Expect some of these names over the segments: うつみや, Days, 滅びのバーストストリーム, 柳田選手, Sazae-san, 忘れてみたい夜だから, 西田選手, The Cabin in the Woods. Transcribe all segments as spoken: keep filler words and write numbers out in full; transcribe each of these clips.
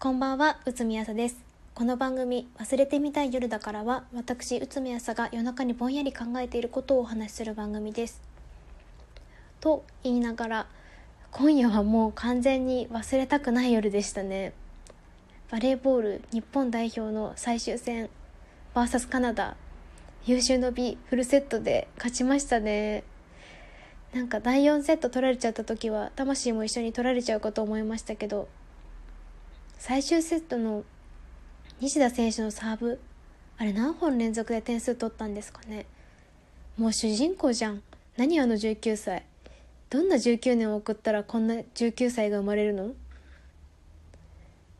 こんばんは、うつみやさです。この番組忘れてみたい夜だからは、私うつみやさが夜中にぼんやり考えていることをお話しする番組です。と言いながら、今夜はもう完全に忘れたくない夜でしたね。バレーボール日本代表の最終戦 ブイエス カナダ、優秀の美フルセットで勝ちましたね。なんかだいよんセット取られちゃった時は魂も一緒に取られちゃうかと思いましたけど、最終セットの西田選手のサーブ、あれ何本連続で点数取ったんですかね。もう主人公じゃん。何あのじゅうきゅうさい、どんなじゅうきゅうねんを送ったらこんなじゅうきゅうさいが生まれるの。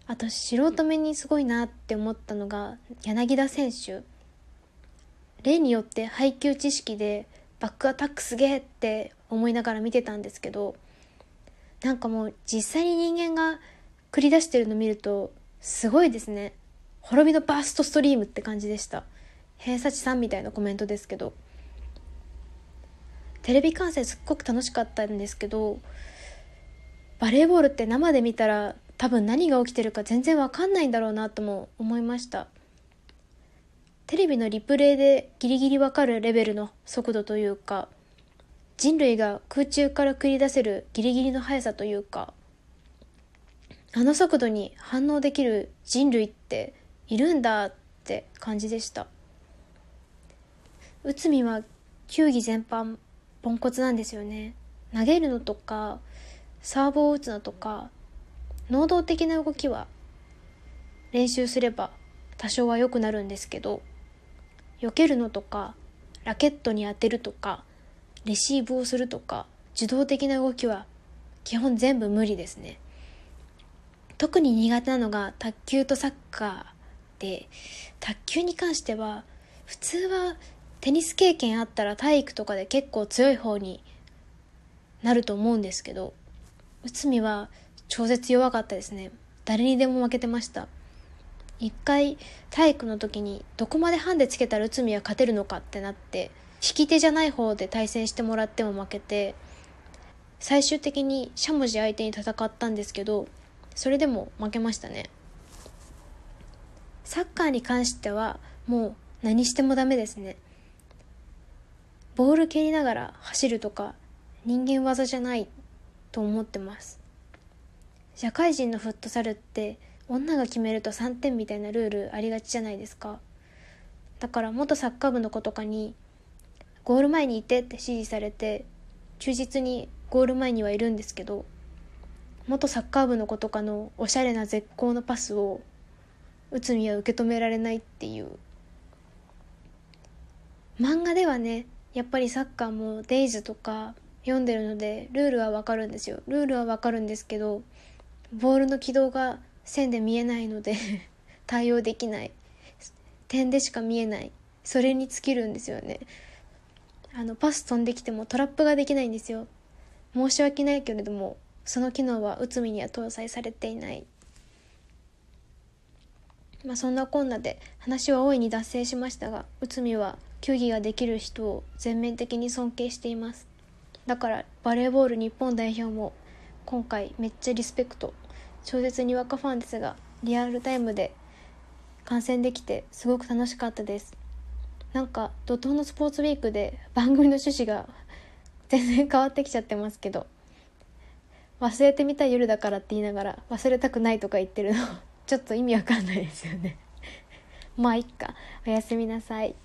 あと素人目にすごいなって思ったのが柳田選手、例によって配球知識でバックアタックすげーって思いながら見てたんですけど、なんかもう実際に人間が繰り出してるの見るとすごいですね。滅びのバーストストリームって感じでした。偏差値さんみたいなコメントですけど、テレビ観戦すっごく楽しかったんですけど、バレーボールって生で見たら多分何が起きてるか全然わかんないんだろうなとも思いました。テレビのリプレイでギリギリわかるレベルの速度というか、人類が空中から繰り出せるギリギリの速さというか、あの速度に反応できる人類っているんだって感じでした。うつみは球技全般ポンコツなんですよね。投げるのとかサーブを打つのとか、能動的な動きは練習すれば多少は良くなるんですけど、避けるのとかラケットに当てるとかレシーブをするとか、受動的な動きは基本全部無理ですね。特に苦手なのが卓球とサッカーで、卓球に関しては普通はテニス経験あったら体育とかで結構強い方になると思うんですけど、うつみは超絶弱かったですね。誰にでも負けてました。一回体育の時にどこまでハンデつけたらうつみは勝てるのかってなって、引き手じゃない方で対戦してもらっても負けて、最終的にしゃもじ相手に戦ったんですけど、それでも負けましたね。サッカーに関してはもう何してもダメですね。ボール蹴りながら走るとか人間技じゃないと思ってます。社会人のフットサルって女が決めるとさんてんみたいなルールありがちじゃないですか。だから元サッカー部の子とかにゴール前にいてって指示されて、忠実にゴール前にはいるんですけど、元サッカー部の子とかのおしゃれな絶好のパスをうつみは受け止められないっていう。漫画ではね、やっぱりサッカーもデイズとか読んでるのでルールはわかるんですよ。ルールはわかるんですけど、ボールの軌道が線で見えないので対応できない、点でしか見えない、それに尽きるんですよね。あのパス飛んできてもトラップができないんですよ。申し訳ないけれどもその機能はうつみには搭載されていない。まあそんなこんなで話は大いに脱線しましたが、うつみは球技ができる人を全面的に尊敬しています。だからバレーボール日本代表も今回めっちゃリスペクト。超絶にわかファンですが、リアルタイムで観戦できてすごく楽しかったです。なんか怒涛のスポーツウィークで番組の趣旨が全然変わってきちゃってますけど、忘れてみたい夜だからって言いながら忘れたくないとか言ってるのちょっと意味わかんないですよねまあいっか、おやすみなさい。